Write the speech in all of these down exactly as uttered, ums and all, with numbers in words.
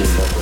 We'll be right back.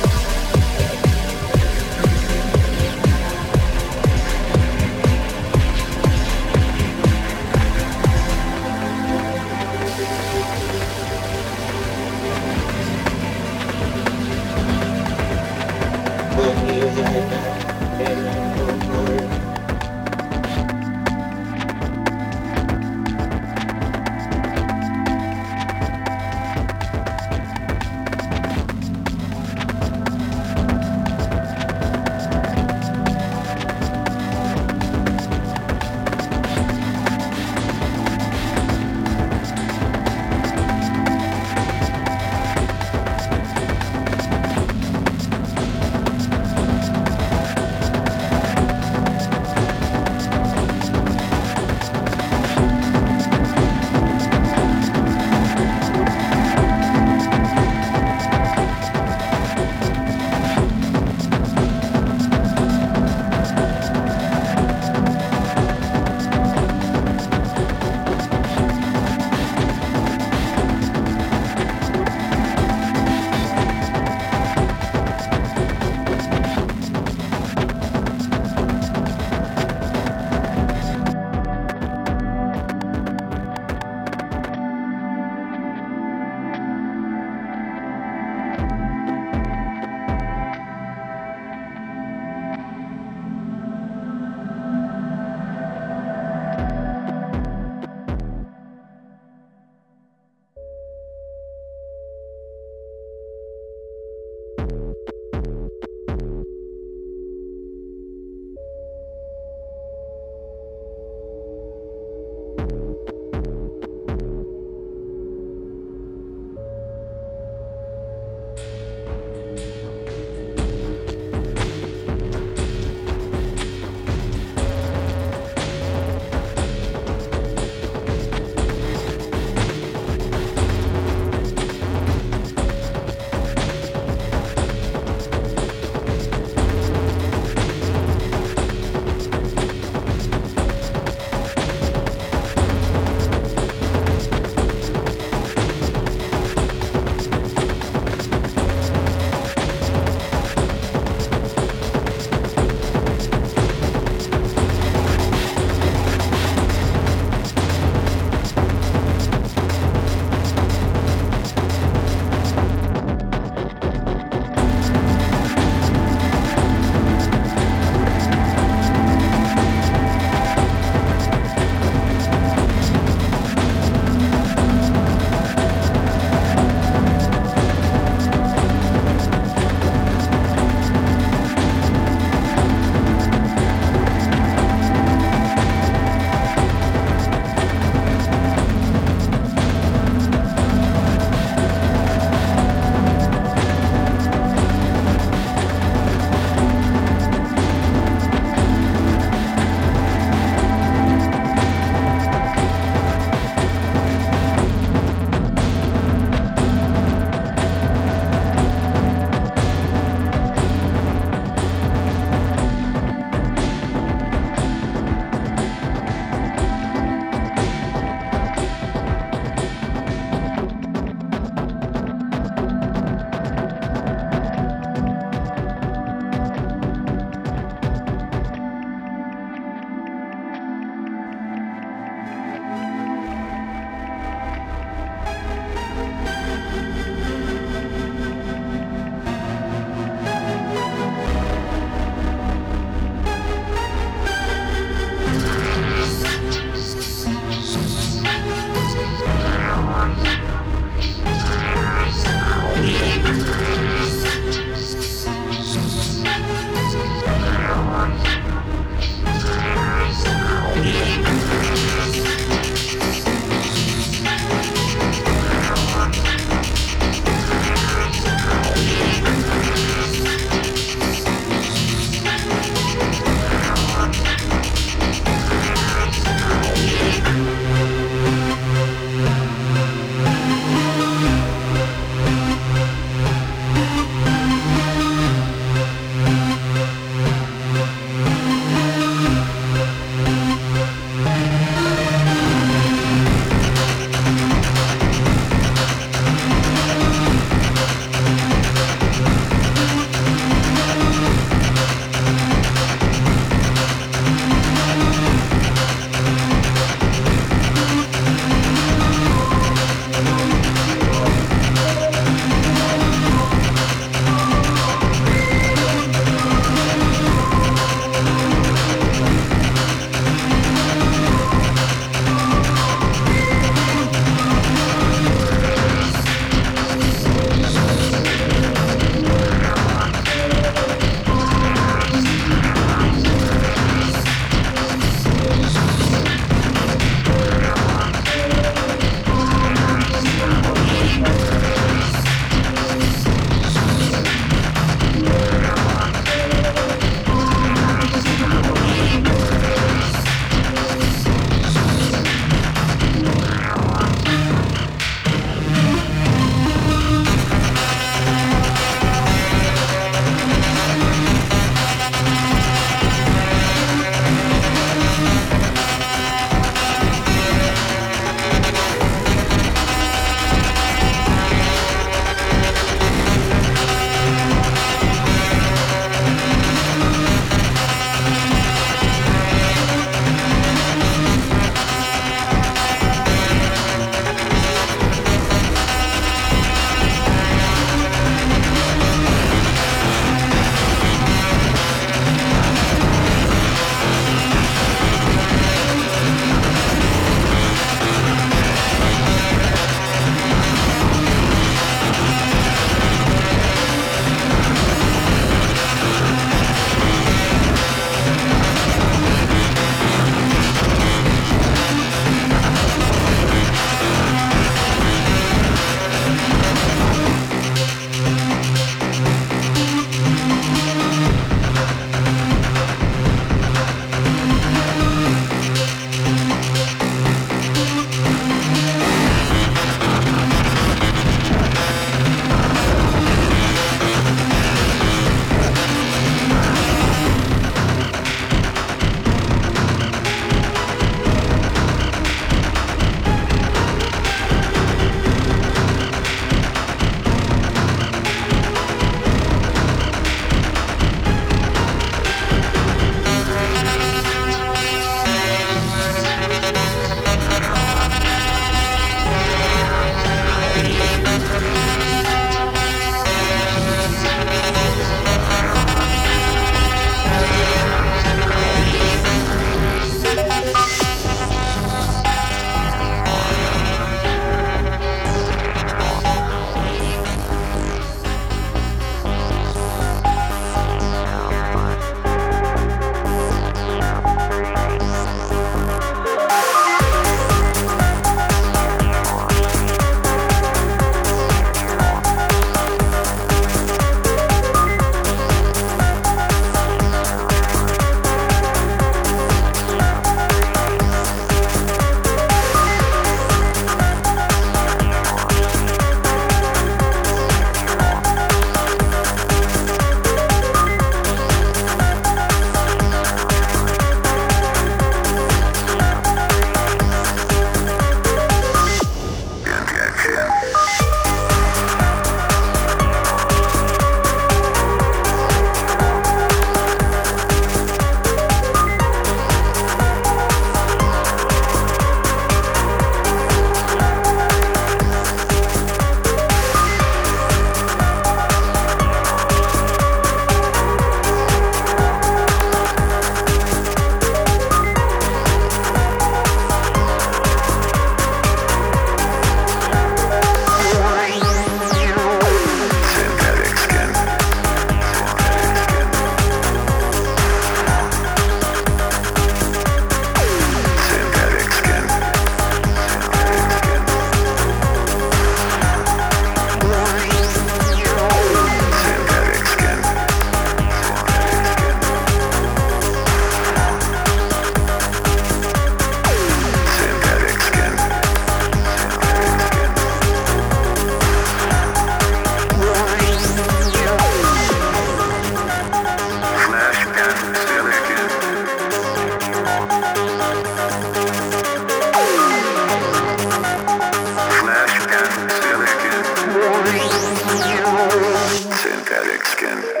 Magnetic Skin.